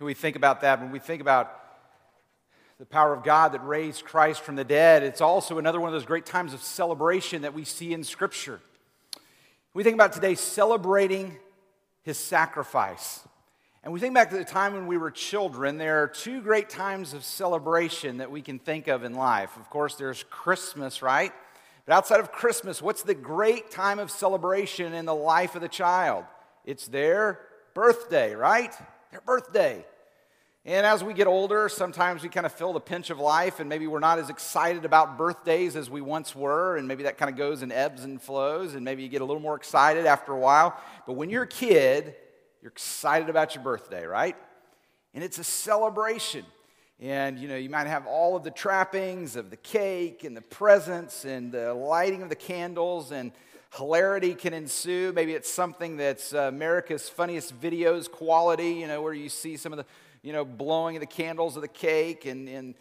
We think about that when we think about the power of God that raised Christ from the dead. It's also another one of those great times of celebration that we see in Scripture. We think about today celebrating his sacrifice. And we think back to the time when we were children. There are two great times of celebration that we can think of in life. Of course, there's Christmas, right? But outside of Christmas, what's the great time of celebration in the life of the child? It's their birthday, right? Their birthday. And as we get older, sometimes we kind of feel the pinch of life, and maybe we're not as excited about birthdays as we once were, and maybe that kind of goes in ebbs and flows, and maybe you get a little more excited after a while. But when you're a kid, you're excited about your birthday, right? And it's a celebration. And, you might have all of the trappings of the cake and the presents and the lighting of the candles, and hilarity can ensue. Maybe it's something that's America's Funniest Videos quality, where you see some of the blowing of the candles of the cake and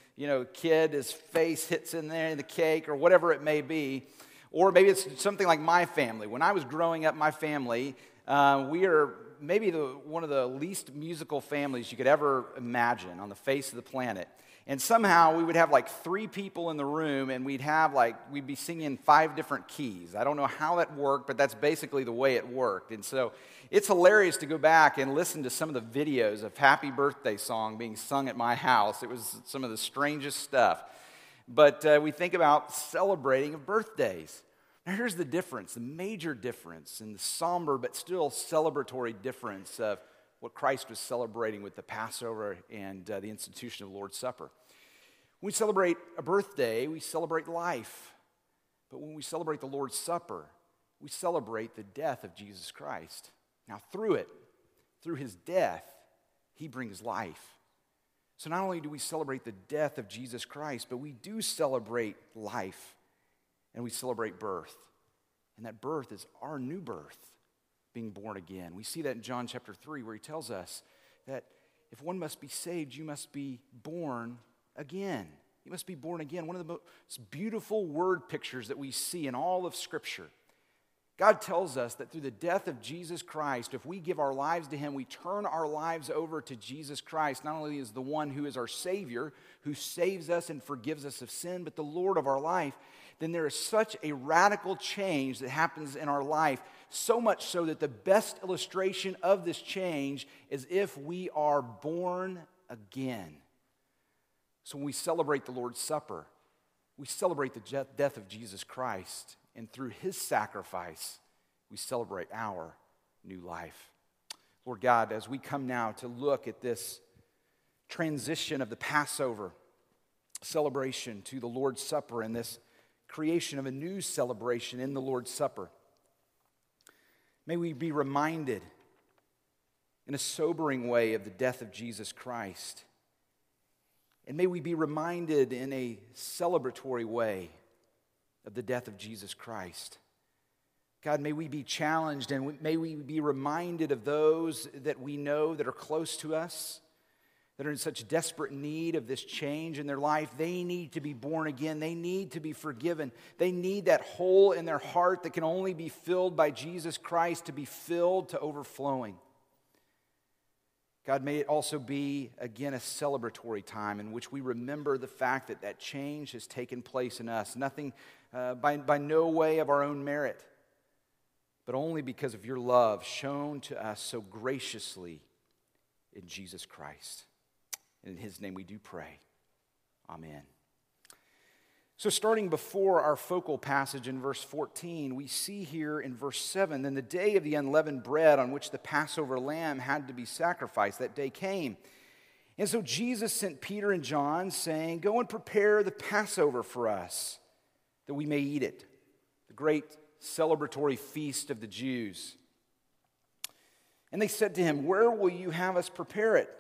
kid, his face hits in there in the cake or whatever it may be. Or maybe it's something like my family. When I was growing up, my family, we are maybe one of the least musical families you could ever imagine on the face of the planet. And somehow we would have like three people in the room and we'd be singing five different keys. I don't know how that worked, but that's basically the way it worked. And so it's hilarious to go back and listen to some of the videos of Happy Birthday song being sung at my house. It was some of the strangest stuff. But we think about celebrating of birthdays. Now here's the difference, the major difference, and the somber but still celebratory difference of what Christ was celebrating with the Passover and the institution of the Lord's Supper. When we celebrate a birthday, we celebrate life. But when we celebrate the Lord's Supper, we celebrate the death of Jesus Christ. Now through his death, he brings life. So not only do we celebrate the death of Jesus Christ, but we do celebrate life. And we celebrate birth. And that birth is our new birth, being born again. We see that in John chapter 3, where he tells us that if one must be saved, you must be born again. You must be born again. One of the most beautiful word pictures that we see in all of Scripture. God tells us that through the death of Jesus Christ, if we give our lives to him, we turn our lives over to Jesus Christ. Not only is the one who is our Savior, who saves us and forgives us of sin, but the Lord of our life. Then there is such a radical change that happens in our life, so much so that the best illustration of this change is if we are born again. So when we celebrate the Lord's Supper, we celebrate the death of Jesus Christ, and through his sacrifice, we celebrate our new life. Lord God, as we come now to look at this transition of the Passover celebration to the Lord's Supper and this creation of a new celebration in the Lord's Supper. May we be reminded in a sobering way of the death of Jesus Christ. And may we be reminded in a celebratory way of the death of Jesus Christ. God, may we be challenged and may we be reminded of those that we know that are close to us, that are in such desperate need of this change in their life. They need to be born again. They need to be forgiven. They need that hole in their heart that can only be filled by Jesus Christ to be filled to overflowing. God, may it also be, again, a celebratory time in which we remember the fact that that change has taken place in us. Nothing, by no way of our own merit, but only because of your love shown to us so graciously in Jesus Christ. In his name we do pray. Amen. So starting before our focal passage in verse 14, we see here in verse 7, then the day of the unleavened bread on which the Passover lamb had to be sacrificed, that day came. And so Jesus sent Peter and John saying, go and prepare the Passover for us, that we may eat it. The great celebratory feast of the Jews. And they said to him, where will you have us prepare it?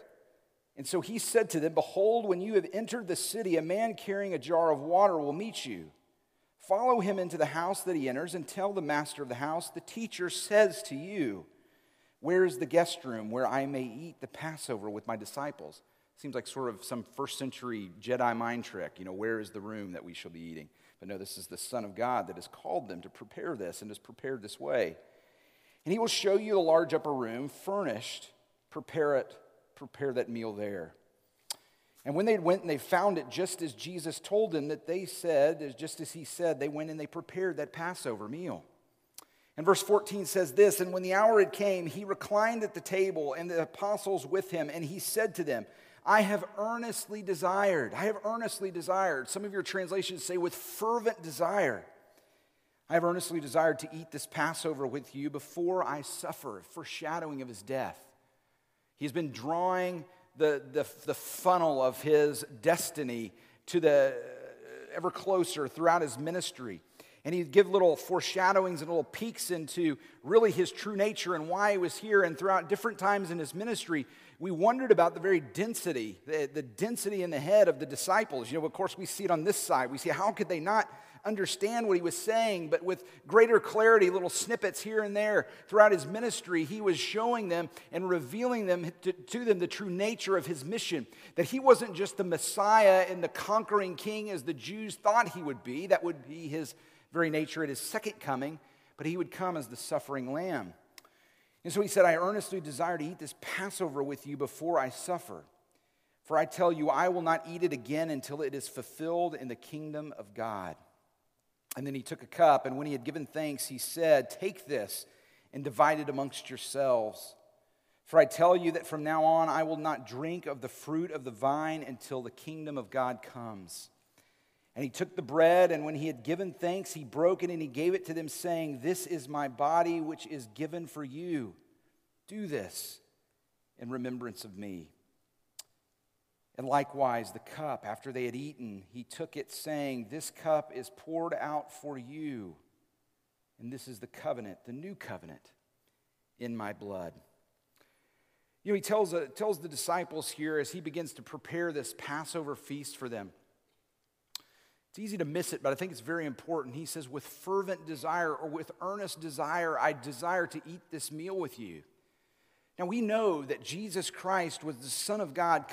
And so he said to them, behold, when you have entered the city, a man carrying a jar of water will meet you. Follow him into the house that he enters and tell the master of the house, the teacher says to you, where is the guest room where I may eat the Passover with my disciples? Seems like sort of some first century Jedi mind trick. Where is the room that we shall be eating? But no, this is the Son of God that has called them to prepare this and has prepared this way. And he will show you a large upper room, furnished, prepare it, prepare that meal there. And when they went and they found it just as Jesus told them that they said, just as he said, they went and they prepared that Passover meal. And verse 14 says this, and when the hour had came, he reclined at the table and the apostles with him, and he said to them, I have earnestly desired. Some of your translations say with fervent desire. I have earnestly desired to eat this Passover with you before I suffer, foreshadowing of his death. He's been drawing the funnel of his destiny to the ever closer throughout his ministry. And he'd give little foreshadowings and little peeks into really his true nature and why he was here. And throughout different times in his ministry, we wondered about the very density, the density in the head of the disciples. You know, of course, we see it on this side. We see how could they not understand what he was saying, but with greater clarity, little snippets here and there throughout his ministry, he was showing them and revealing them to them the true nature of his mission. That he wasn't just the Messiah and the conquering king as the Jews thought he would be. That would be his very nature at his second coming, but he would come as the suffering lamb. And so he said, I earnestly desire to eat this Passover with you before I suffer. For I tell you, I will not eat it again until it is fulfilled in the kingdom of God. And then he took a cup, and when he had given thanks, he said, take this and divide it amongst yourselves. For I tell you that from now on, I will not drink of the fruit of the vine until the kingdom of God comes. And he took the bread, and when he had given thanks, he broke it, and he gave it to them, saying, this is my body, which is given for you. Do this in remembrance of me. And likewise, the cup, after they had eaten, he took it, saying, this cup is poured out for you. And this is the covenant, the new covenant, in my blood. You know, he tells the disciples here as he begins to prepare this Passover feast for them. It's easy to miss it, but I think it's very important. He says, with fervent desire or with earnest desire, I desire to eat this meal with you. Now, we know that Jesus Christ was the Son of God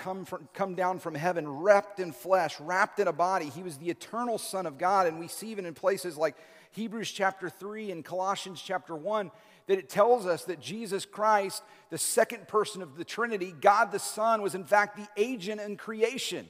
come down from heaven, wrapped in flesh, wrapped in a body. He was the eternal Son of God, and we see even in places like Hebrews chapter 3 and Colossians chapter 1 that it tells us that Jesus Christ, the second person of the Trinity, God the Son, was in fact the agent in creation.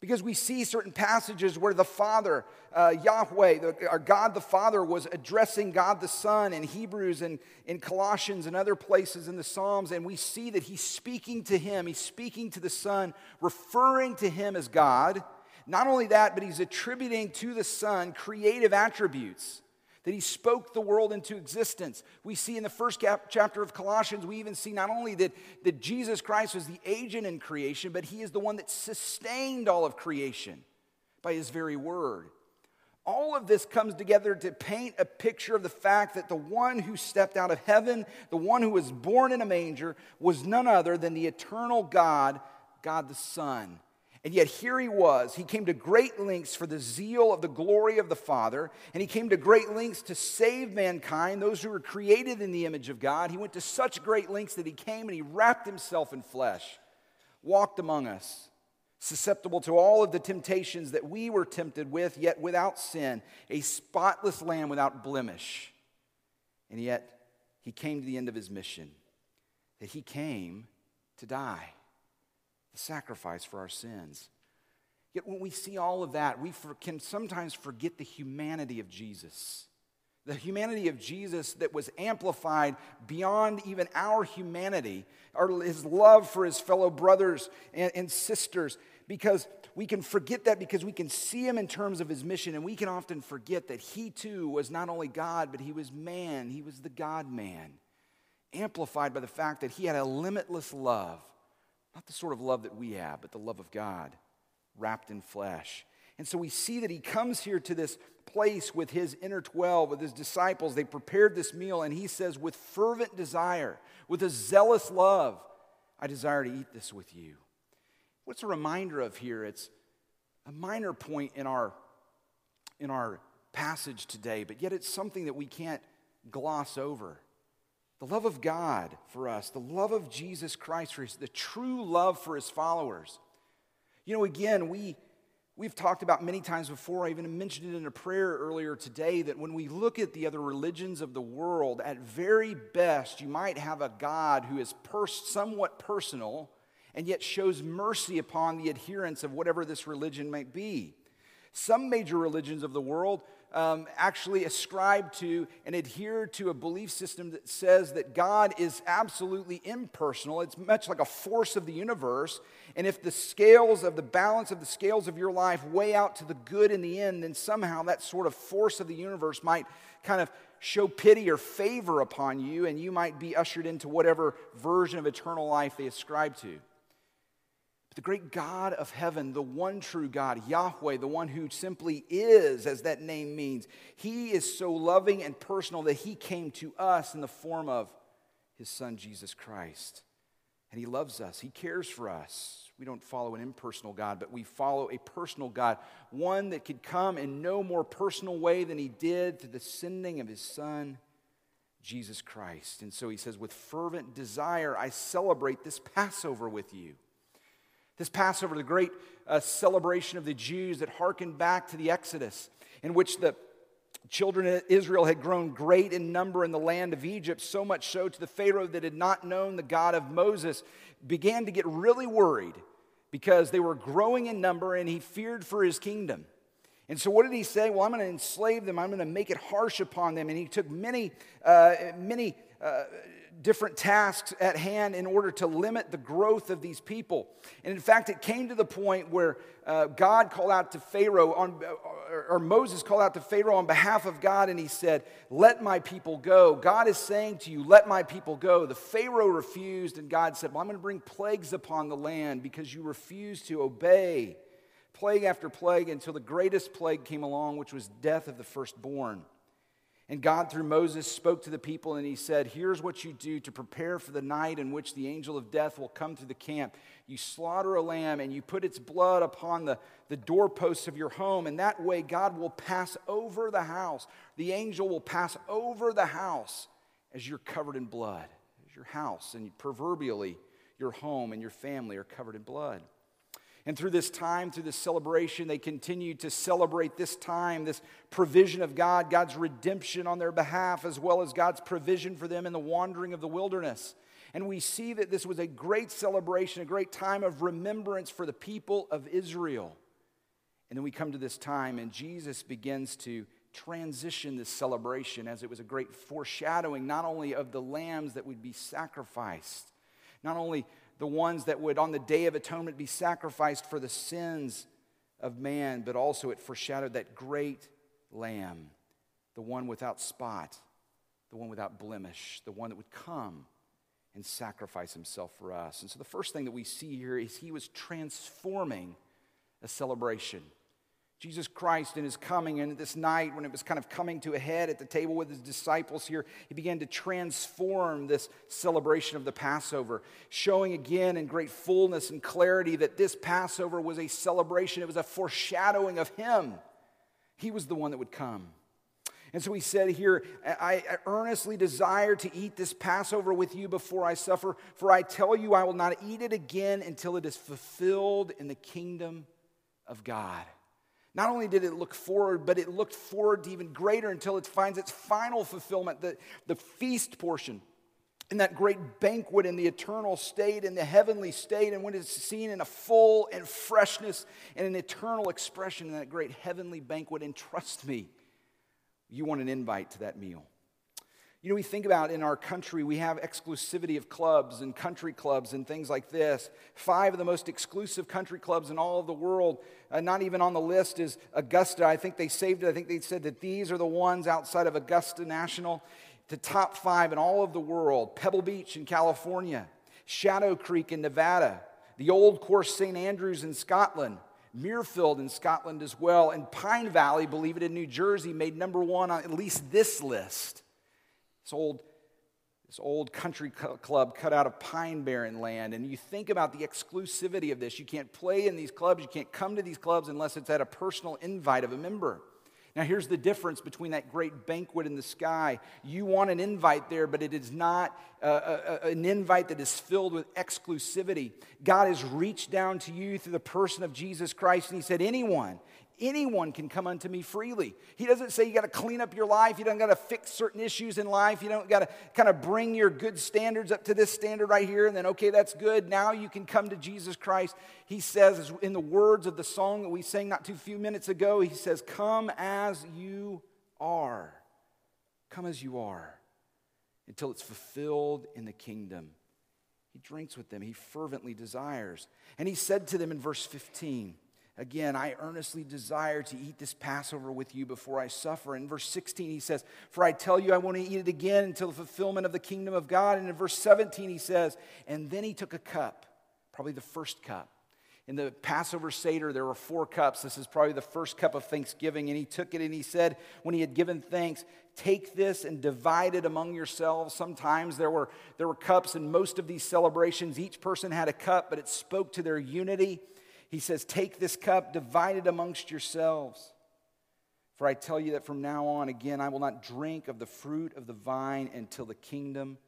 Because we see certain passages where the Father, Yahweh, our God the Father, was addressing God the Son in Hebrews and in Colossians and other places in the Psalms. And we see that he's speaking to him. He's speaking to the Son, referring to him as God. Not only that, but he's attributing to the Son creative attributes. That he spoke the world into existence. We see in the first chapter of Colossians, we even see not only that Jesus Christ was the agent in creation, but he is the one that sustained all of creation by his very word. All of this comes together to paint a picture of the fact that the one who stepped out of heaven, the one who was born in a manger, was none other than the eternal God, God the Son. And yet here he was. He came to great lengths for the zeal of the glory of the Father. And he came to great lengths to save mankind, those who were created in the image of God. He went to such great lengths that he came and he wrapped himself in flesh, walked among us, susceptible to all of the temptations that we were tempted with, yet without sin, a spotless lamb without blemish. And yet he came to the end of his mission, that he came to die. The sacrifice for our sins. Yet when we see all of that, we can sometimes forget the humanity of Jesus. The humanity of Jesus that was amplified beyond even our humanity, or his love for his fellow brothers and sisters, because we can forget that because we can see him in terms of his mission, and we can often forget that he too was not only God, but he was man. He was the God-man, amplified by the fact that he had a limitless love. Not the sort of love that we have, but the love of God wrapped in flesh. And so we see that he comes here to this place with his inner 12, with his disciples. They prepared this meal, and he says, with fervent desire, with a zealous love, I desire to eat this with you. What's a reminder of here? It's a minor point in our passage today, but yet it's something that we can't gloss over. The love of God for us, the love of Jesus Christ for us, the true love for his followers. You know, again, we We've talked about many times before, I even mentioned it in a prayer earlier today, that when we look at the other religions of the world, at very best, you might have a God who is somewhat personal and yet shows mercy upon the adherents of whatever this religion might be. Some major religions of the world actually ascribe to and adhere to a belief system that says that God is absolutely impersonal. It's much like a force of the universe. And if the scales of the balance of the scales of your life weigh out to the good in the end, then somehow that sort of force of the universe might kind of show pity or favor upon you, and you might be ushered into whatever version of eternal life they ascribe to. But the great God of heaven, the one true God, Yahweh, the one who simply is, as that name means, he is so loving and personal that he came to us in the form of his son, Jesus Christ. And he loves us. He cares for us. We don't follow an impersonal God, but we follow a personal God, one that could come in no more personal way than he did through the sending of his son, Jesus Christ. And so he says, with fervent desire, I celebrate this Passover with you. This Passover, the great celebration of the Jews that harkened back to the Exodus, in which the children of Israel had grown great in number in the land of Egypt, so much so to the Pharaoh that had not known the God of Moses, began to get really worried because they were growing in number and he feared for his kingdom. And so what did he say? Well, I'm going to enslave them. I'm going to make it harsh upon them. And he took many different tasks at hand in order to limit the growth of these people. And in fact, it came to the point where God called out to Pharaoh, Moses called out to Pharaoh on behalf of God, and he said, "Let my people go." God is saying to you, "Let my people go." The Pharaoh refused, and God said, "Well, I'm going to bring plagues upon the land because you refuse to obey." Plague after plague until the greatest plague came along, which was death of the firstborn. And God, through Moses, spoke to the people, and he said, "Here's what you do to prepare for the night in which the angel of death will come through the camp. You slaughter a lamb, and you put its blood upon the doorposts of your home, and that way God will pass over the house. The angel will pass over the house as you're covered in blood." As your house, and proverbially, your home and your family are covered in blood. And through this time, through this celebration, they continued to celebrate this time, this provision of God, God's redemption on their behalf, as well as God's provision for them in the wandering of the wilderness. And we see that this was a great celebration, a great time of remembrance for the people of Israel. And then we come to this time, and Jesus begins to transition this celebration, as it was a great foreshadowing, not only of the lambs that would be sacrificed, not only the ones that would on the Day of Atonement be sacrificed for the sins of man, but also it foreshadowed that great lamb, the one without spot, the one without blemish, the one that would come and sacrifice himself for us. And so the first thing that we see here is he was transforming a celebration. Jesus Christ in his coming, and this night when it was kind of coming to a head at the table with his disciples here, he began to transform this celebration of the Passover, showing again in great fullness and clarity that this Passover was a celebration. It was a foreshadowing of him. He was the one that would come. And so he said here, I earnestly desire to eat this Passover with you before I suffer, for I tell you I will not eat it again until it is fulfilled in the kingdom of God. Not only did it look forward, but it looked forward to even greater until it finds its final fulfillment, the feast portion, in that great banquet in the eternal state, in the heavenly state, and when it's seen in a full and freshness and an eternal expression in that great heavenly banquet. And trust me, you want an invite to that meal. You know, we think about in our country, we have exclusivity of clubs and country clubs and things like this. 5 of the most exclusive country clubs in all of the world, not even on the list is Augusta. I think they saved it. I think they said that these are the ones outside of Augusta National, the top 5 in all of the world. Pebble Beach in California, Shadow Creek in Nevada, the Old Course St. Andrews in Scotland, Muirfield in Scotland as well, and Pine Valley, believe it, in New Jersey, made number 1 on at least this list. This old country club cut out of pine barren land. And you think about the exclusivity of this. You can't play in these clubs. You can't come to these clubs unless it's at a personal invite of a member. Now here's the difference between that great banquet in the sky. You want an invite there, but it is not an invite that is filled with exclusivity. God has reached down to you through the person of Jesus Christ, and he said, anyone can come unto me freely. He doesn't say you got to clean up your life. You don't got to fix certain issues in life. You don't got to kind of bring your good standards up to this standard right here, and then, okay, that's good. Now you can come to Jesus Christ. He says, in the words of the song that we sang not too few minutes ago, he says, come as you are. Come as you are until it's fulfilled in the kingdom. He drinks with them. He fervently desires. And he said to them in verse 15, again, I earnestly desire to eat this Passover with you before I suffer. In verse 16, he says, for I tell you I won't eat it again until the fulfillment of the kingdom of God. And in verse 17, he says, and then he took a cup, probably the first cup. In the Passover Seder, there were 4 cups. This is probably the first cup of thanksgiving. And he took it and he said, when he had given thanks, take this and divide it among yourselves. Sometimes there were cups in most of these celebrations. Each person had a cup, but it spoke to their unity. He says, take this cup, divide it amongst yourselves. For I tell you that from now on, again, I will not drink of the fruit of the vine until the kingdom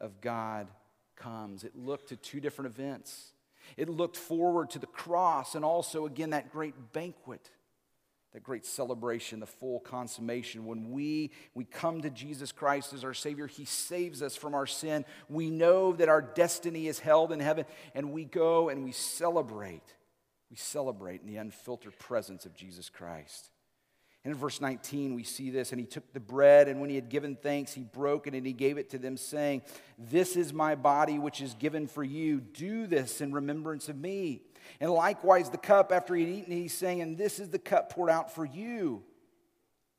of God comes. It looked to 2 different events. It looked forward to the cross and also, again, that great banquet, that great celebration, the full consummation. When we come to Jesus Christ as our Savior, he saves us from our sin. We know that our destiny is held in heaven, and we go and we celebrate. We celebrate in the unfiltered presence of Jesus Christ. And in verse 19, we see this. And he took the bread, and when he had given thanks, he broke it, and he gave it to them, saying, this is my body, which is given for you. Do this in remembrance of me. And likewise, the cup, after he had eaten, he's saying, and this is the cup poured out for you,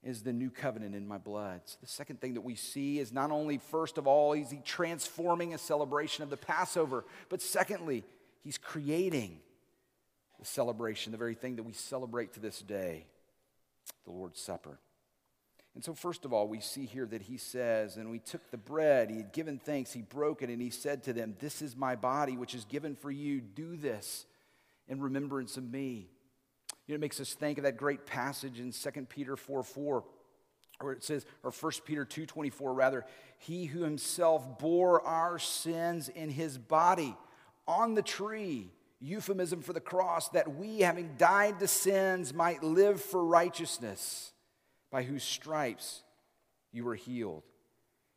is the new covenant in my blood. So the second thing that we see is not only, first of all, is he transforming a celebration of the Passover, but secondly, he's creating the celebration, the very thing that we celebrate to this day, the Lord's Supper. And so first of all, we see here that he says, and we took the bread, he had given thanks, he broke it, and he said to them, this is my body, which is given for you. Do this in remembrance of me. You know, it makes us think of that great passage in 2 Peter 4:4, where it says, or 1 Peter 2:24 rather, he who himself bore our sins in his body on the tree, euphemism for the cross, that we, having died to sins, might live for righteousness, by whose stripes you were healed.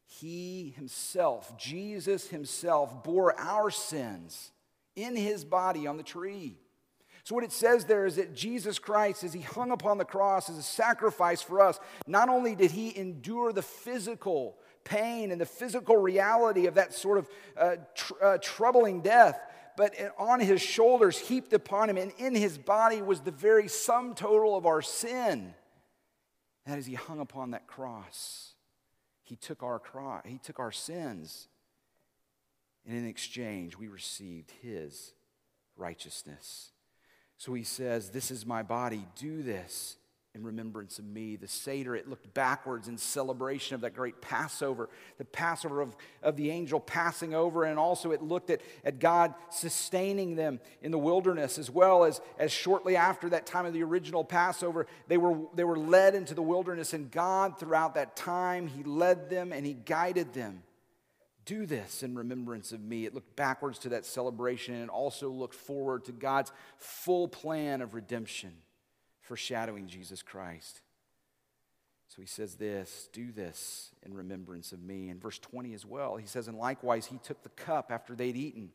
He himself, Jesus himself, bore our sins in his body on the tree. So what it says there is that Jesus Christ, as he hung upon the cross as a sacrifice for us, not only did he endure the physical pain and the physical reality of that sort of troubling death, but on his shoulders, heaped upon him, and in his body was the very sum total of our sin. That is, he hung upon that cross. He took our sins, and in exchange, we received his righteousness. So he says, this is my body, do this in remembrance of me. The Seder, it looked backwards in celebration of that great Passover, the Passover of the angel passing over, and also it looked at God sustaining them in the wilderness, as well as shortly after that time of the original Passover, they were led into the wilderness, and God throughout that time, he led them and he guided them. Do this in remembrance of me. It looked backwards to that celebration, and it also looked forward to God's full plan of redemption, foreshadowing Jesus Christ. So he says this, do this in remembrance of me. In verse 20 as well, he says, and likewise he took the cup after they'd eaten.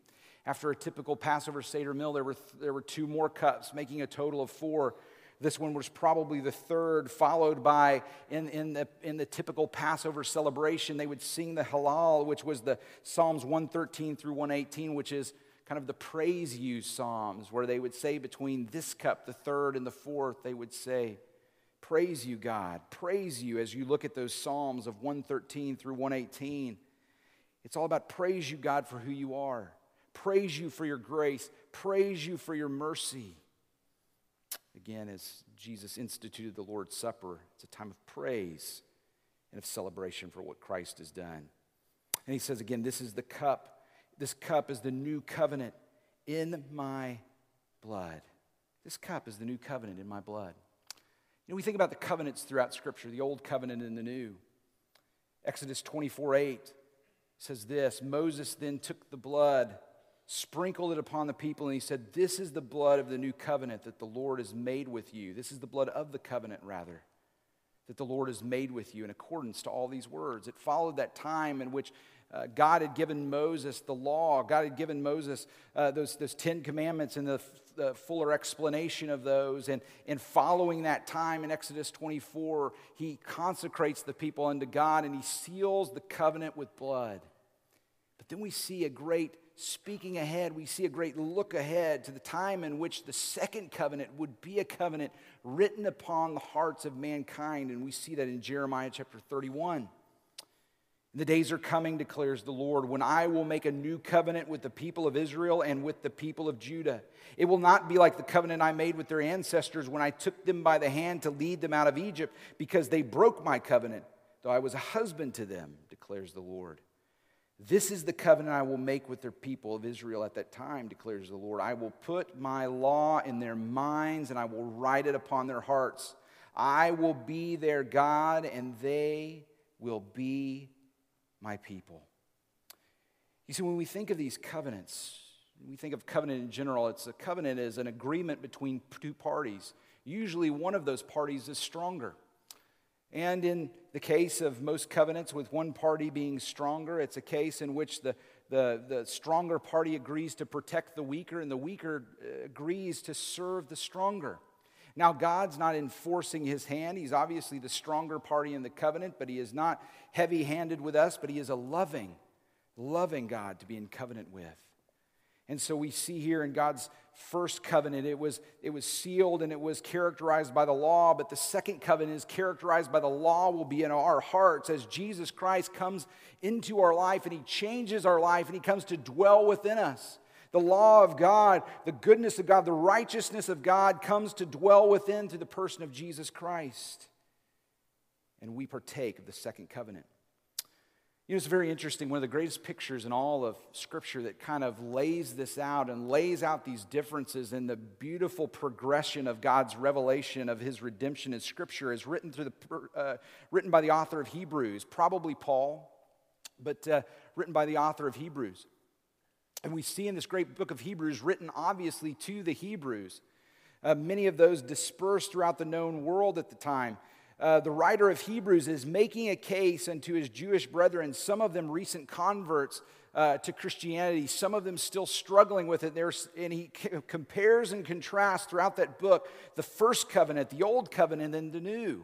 After a typical Passover Seder meal, there were 2 more cups, making a total of 4. This one was probably the 3rd, followed by, in the typical Passover celebration, they would sing the Hallel, which was the Psalms 113 through 118, which is kind of the praise you psalms, where they would say between this cup, the 3rd and the 4th, they would say, praise you, God, praise you, as you look at those psalms of 113 through 118. It's all about praise you, God, for who you are. Praise you for your grace. Praise you for your mercy. Again, as Jesus instituted the Lord's Supper, it's a time of praise and of celebration for what Christ has done. And he says again, this is the cup. This cup is the new covenant in my blood. This cup is the new covenant in my blood. You know, we think about the covenants throughout Scripture, the Old Covenant and the New. Exodus 24:8 says this, Moses then took the blood, sprinkled it upon the people, and he said, this is the blood of the new covenant that the Lord has made with you. This is the blood of the covenant, rather, that the Lord has made with you in accordance to all these words. It followed that time in which God had given Moses the law. God had given Moses those 10 commandments and the fuller explanation of those. And following that time in Exodus 24, he consecrates the people unto God and he seals the covenant with blood. But then we see a great speaking ahead. We see a great look ahead to the time in which the second covenant would be a covenant written upon the hearts of mankind. And we see that in Jeremiah chapter 31. The days are coming, declares the Lord, when I will make a new covenant with the people of Israel and with the people of Judah. It will not be like the covenant I made with their ancestors when I took them by the hand to lead them out of Egypt, because they broke my covenant, though I was a husband to them, declares the Lord. This is the covenant I will make with their people of Israel at that time, declares the Lord. I will put my law in their minds and I will write it upon their hearts. I will be their God and they will be my people. You see, when we think of these covenants, we think of covenant in general. It's a covenant is an agreement between two parties. Usually one of those parties is stronger. And in the case of most covenants, with one party being stronger, it's a case in which the stronger party agrees to protect the weaker, and the weaker agrees to serve the stronger. Now, God's not enforcing his hand. He's obviously the stronger party in the covenant, but he is not heavy-handed with us, but he is a loving, loving God to be in covenant with. And so we see here in God's first covenant, it was sealed and it was characterized by the law, but the second covenant is characterized by the law will be in our hearts as Jesus Christ comes into our life and he changes our life and he comes to dwell within us. The law of God, the goodness of God, the righteousness of God comes to dwell within through the person of Jesus Christ. And we partake of the second covenant. You know, it's very interesting. One of the greatest pictures in all of Scripture that kind of lays this out and lays out these differences in the beautiful progression of God's revelation of his redemption in Scripture is written through written by the author of Hebrews, probably Paul, but written by the author of Hebrews. And we see in this great book of Hebrews, written obviously to the Hebrews, many of those dispersed throughout the known world at the time. The writer of Hebrews is making a case unto his Jewish brethren, some of them recent converts to Christianity, some of them still struggling with it. And he compares and contrasts throughout that book the first covenant, the old covenant, and the new.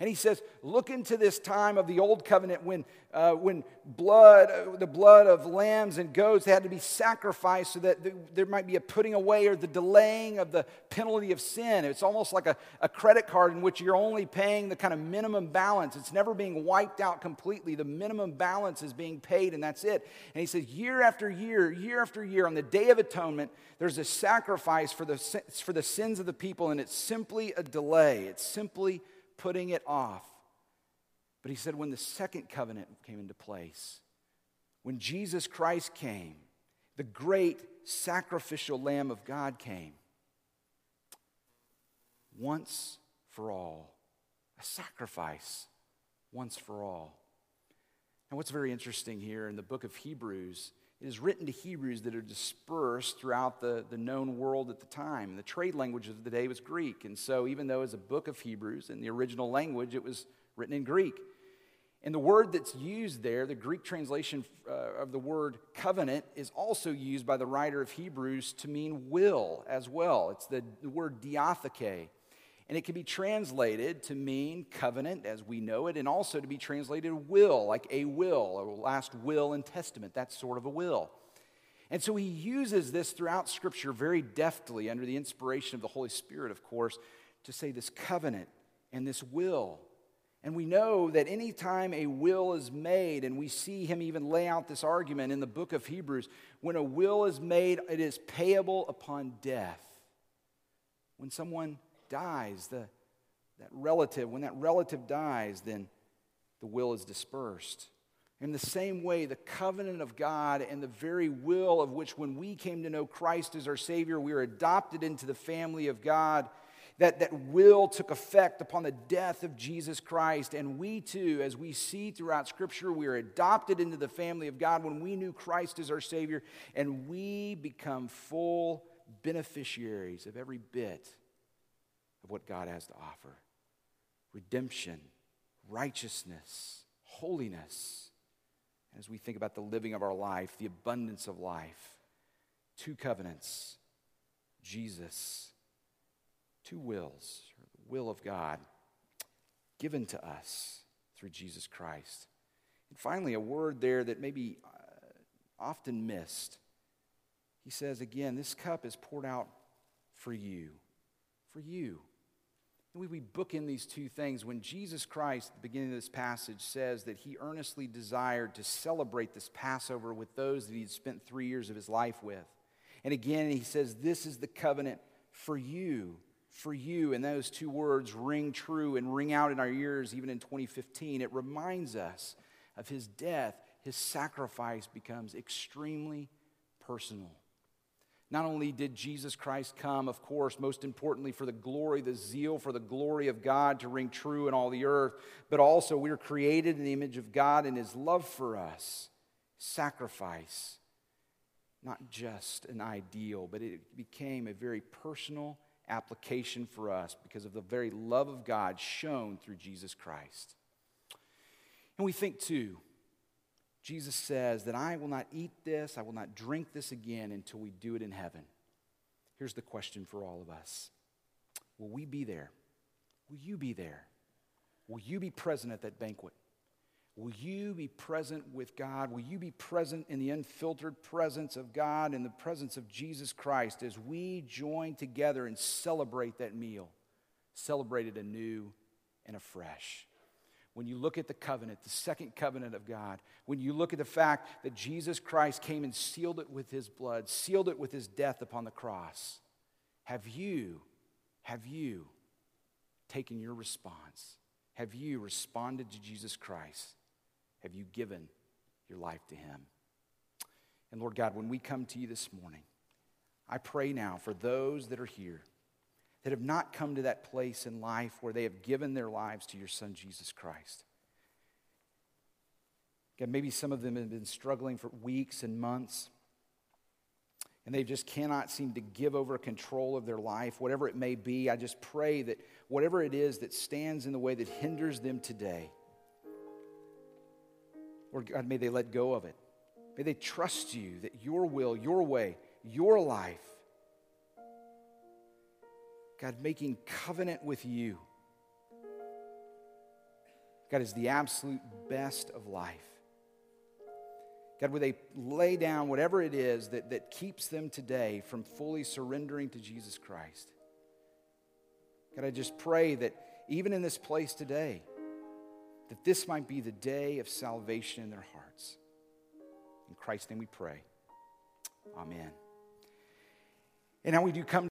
And he says, look into this time of the old covenant when the blood of lambs and goats had to be sacrificed so that there might be a putting away or the delaying of the penalty of sin. It's almost like a credit card in which you're only paying the kind of minimum balance. It's never being wiped out completely. The minimum balance is being paid and that's it. And he says, year after year, on the Day of Atonement, there's a sacrifice for the sins of the people, and it's simply a delay. It's simply putting it off. But he said when the second covenant came into place, when Jesus Christ came, the great sacrificial Lamb of God came, once for all, a sacrifice once for all. And what's very interesting here in the book of Hebrews, it is written to Hebrews that are dispersed throughout the known world at the time. The trade language of the day was Greek. And so even though it's a book of Hebrews, in the original language, it was written in Greek. And the word that's used there, the Greek translation of the word covenant, is also used by the writer of Hebrews to mean will as well. It's the word diatheke. And it can be translated to mean covenant as we know it, and also to be translated will, like a will, or last will and testament. That's sort of a will. And so he uses this throughout Scripture very deftly under the inspiration of the Holy Spirit, of course, to say this covenant and this will. And we know that any time a will is made, and we see him even lay out this argument in the book of Hebrews, when a will is made, it is payable upon death. When someone dies, when that relative dies, then the will is dispersed. In the same way, the covenant of God and the very will of which when we came to know Christ as our Savior, we are adopted into the family of God. that will took effect upon the death of Jesus Christ. And we too, as we see throughout Scripture, we are adopted into the family of God when we knew Christ as our Savior, and we become full beneficiaries of every bit of what God has to offer. Redemption, righteousness, holiness. As we think about the living of our life, the abundance of life, two covenants, Jesus, two wills, or the will of God given to us through Jesus Christ. And finally, a word there that may be often missed. He says again, this cup is poured out for you, for you. And we bookend these two things. When Jesus Christ, at the beginning of this passage, says that he earnestly desired to celebrate this Passover with those that he had spent 3 years of his life with. And again, he says, this is the covenant for you, for you. And those two words ring true and ring out in our ears even in 2015. It reminds us of his death. His sacrifice becomes extremely personal. Not only did Jesus Christ come, of course, most importantly for the glory, the zeal for the glory of God to ring true in all the earth, but also we are created in the image of God and his love for us. Sacrifice, not just an ideal, but it became a very personal application for us because of the very love of God shown through Jesus Christ. And we think too, Jesus says that I will not eat this, I will not drink this again until we do it in heaven. Here's the question for all of us. Will we be there? Will you be there? Will you be present at that banquet? Will you be present with God? Will you be present in the unfiltered presence of God and the presence of Jesus Christ as we join together and celebrate that meal, celebrate it anew and afresh? When you look at the covenant, the second covenant of God, when you look at the fact that Jesus Christ came and sealed it with his blood, sealed it with his death upon the cross, have you taken your response? Have you responded to Jesus Christ? Have you given your life to him? And Lord God, when we come to you this morning, I pray now for those that are here that have not come to that place in life where they have given their lives to your Son, Jesus Christ. God, maybe some of them have been struggling for weeks and months, and they just cannot seem to give over control of their life, whatever it may be. I just pray that whatever it is that stands in the way that hinders them today, Lord God, may they let go of it. May they trust you that your will, your way, your life, God, making covenant with you, God, is the absolute best of life. God, where they lay down whatever it is that keeps them today from fully surrendering to Jesus Christ. God, I just pray that even in this place today, that this might be the day of salvation in their hearts. In Christ's name we pray. Amen. And now we do come